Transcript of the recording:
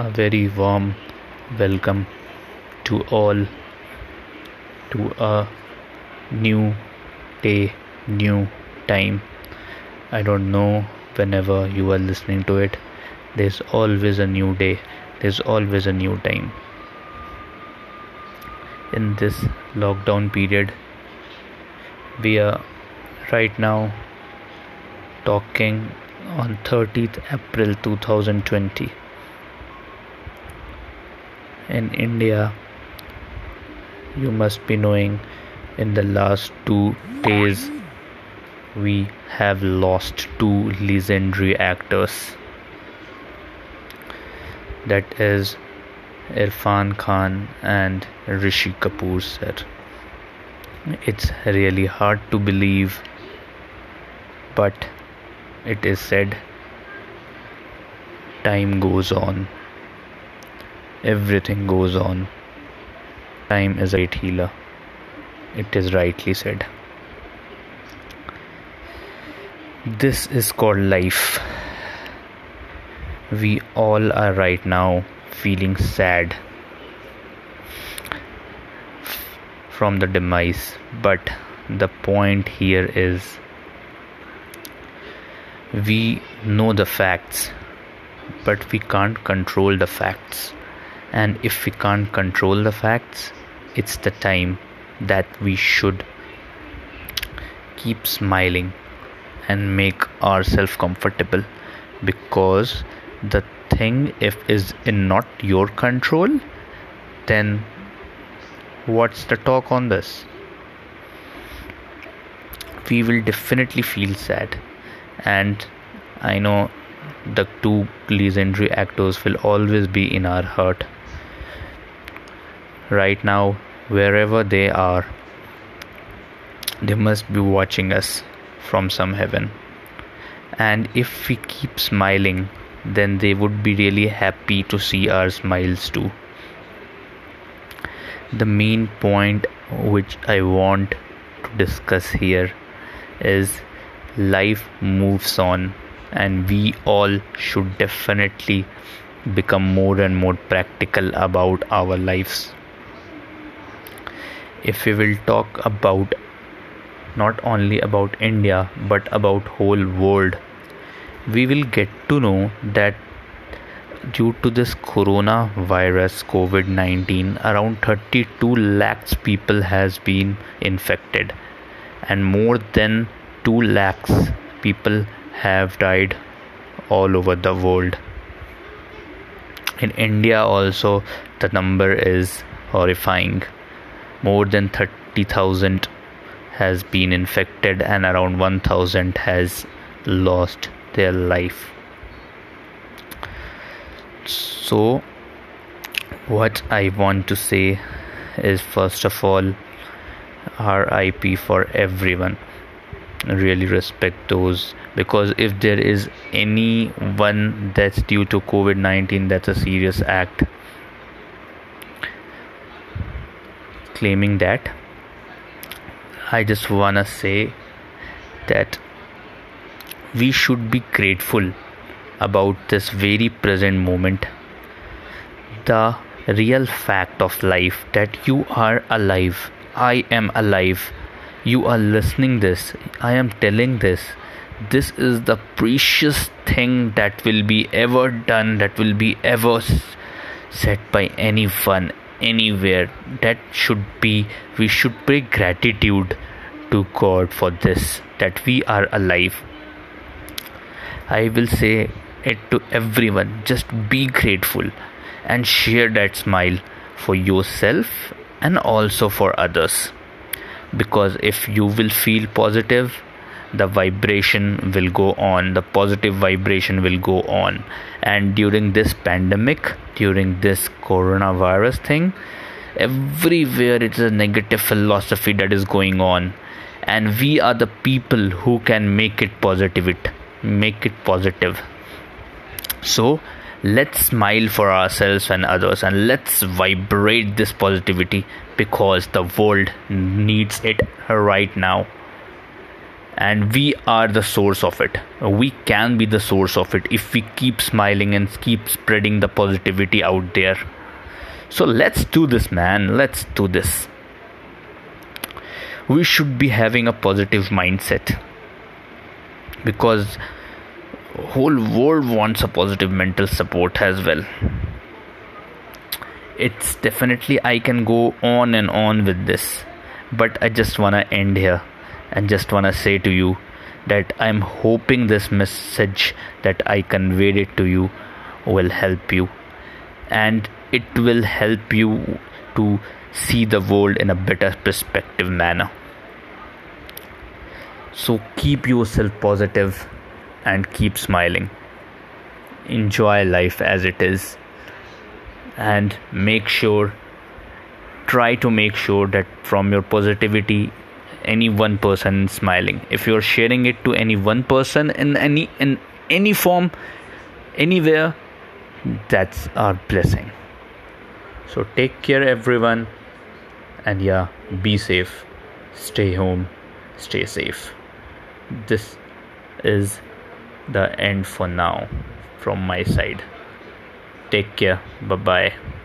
a very warm welcome to all to a new day, new time. I don't know whenever you are listening to it, there's always a new day, there's always a new time. In this lockdown period, we are right now talking on 30th April 2020. In India, you must be knowing, in the last 2 days, we have lost two legendary actors. That is Irfan Khan and Rishi Kapoor, sir. It's really hard to believe, but it is said, time goes on, everything goes on, time is a great healer. It is rightly said. This is called life. We all are right now feeling sad from the demise, but the point here is we know the facts, but we can't control the facts. And if we can't control the facts, it's the time that we should keep smiling and make ourselves comfortable, because the thing if is in not your control, then what's the talk on this? We will definitely feel sad, and I know the two legendary actors will always be in our heart. Right now, wherever they are, they must be watching us from some heaven. And if we keep smiling, then they would be really happy to see our smiles too. The main point which I want to discuss here is life moves on, and we all should definitely become more and more practical about our lives. If we will talk about not only about India but about whole world, we will get to know that due to this coronavirus COVID-19, around 32 lakhs people has been infected, and more than 2 lakhs people have died all over the world. In India also, the number is horrifying. More than 30,000 has been infected and around 1,000 has lost their life. So what I want to say is, first of all, RIP for everyone. Really respect those, because if there is anyone that's due to COVID-19, that's a serious act. Claiming that, I just wanna say that we should be grateful about this very present moment, the real fact of life, that you are alive, I am alive, you are listening this, I am telling this. This is the precious thing that will be ever done, that will be ever said by anyone, anywhere. That should be, we should pay gratitude to God for this, that we are alive. I will say it to everyone, just be grateful and share that smile for yourself and also for others. Because if you will feel positive, the vibration will go on, the positive vibration will go on. And during this pandemic, during this coronavirus thing, everywhere it's a negative philosophy that is going on. And we are the people who can make it positive. So let's smile for ourselves and others, and let's vibrate this positivity, because the world needs it right now. and we are the source of it. We can be the source of it if we keep smiling and keep spreading the positivity out there. So let's do this, man. Let's do this. We should be having a positive mindset, because whole world wants a positive mental support as well. It's definitely, I can go on and on with this, but I just want to end here and just want to say to you that I'm hoping this message that I conveyed it to you will help you, and it will help you to see the world in a better perspective manner. So keep yourself positive and keep smiling. Enjoy life as it is, and try to make sure that from your positivity, any one person is smiling. If you're sharing it to any one person in any form, anywhere, that's our blessing. So take care, everyone, and yeah, be safe, stay home, stay safe. This is the end for now from my side. Take care. Bye bye.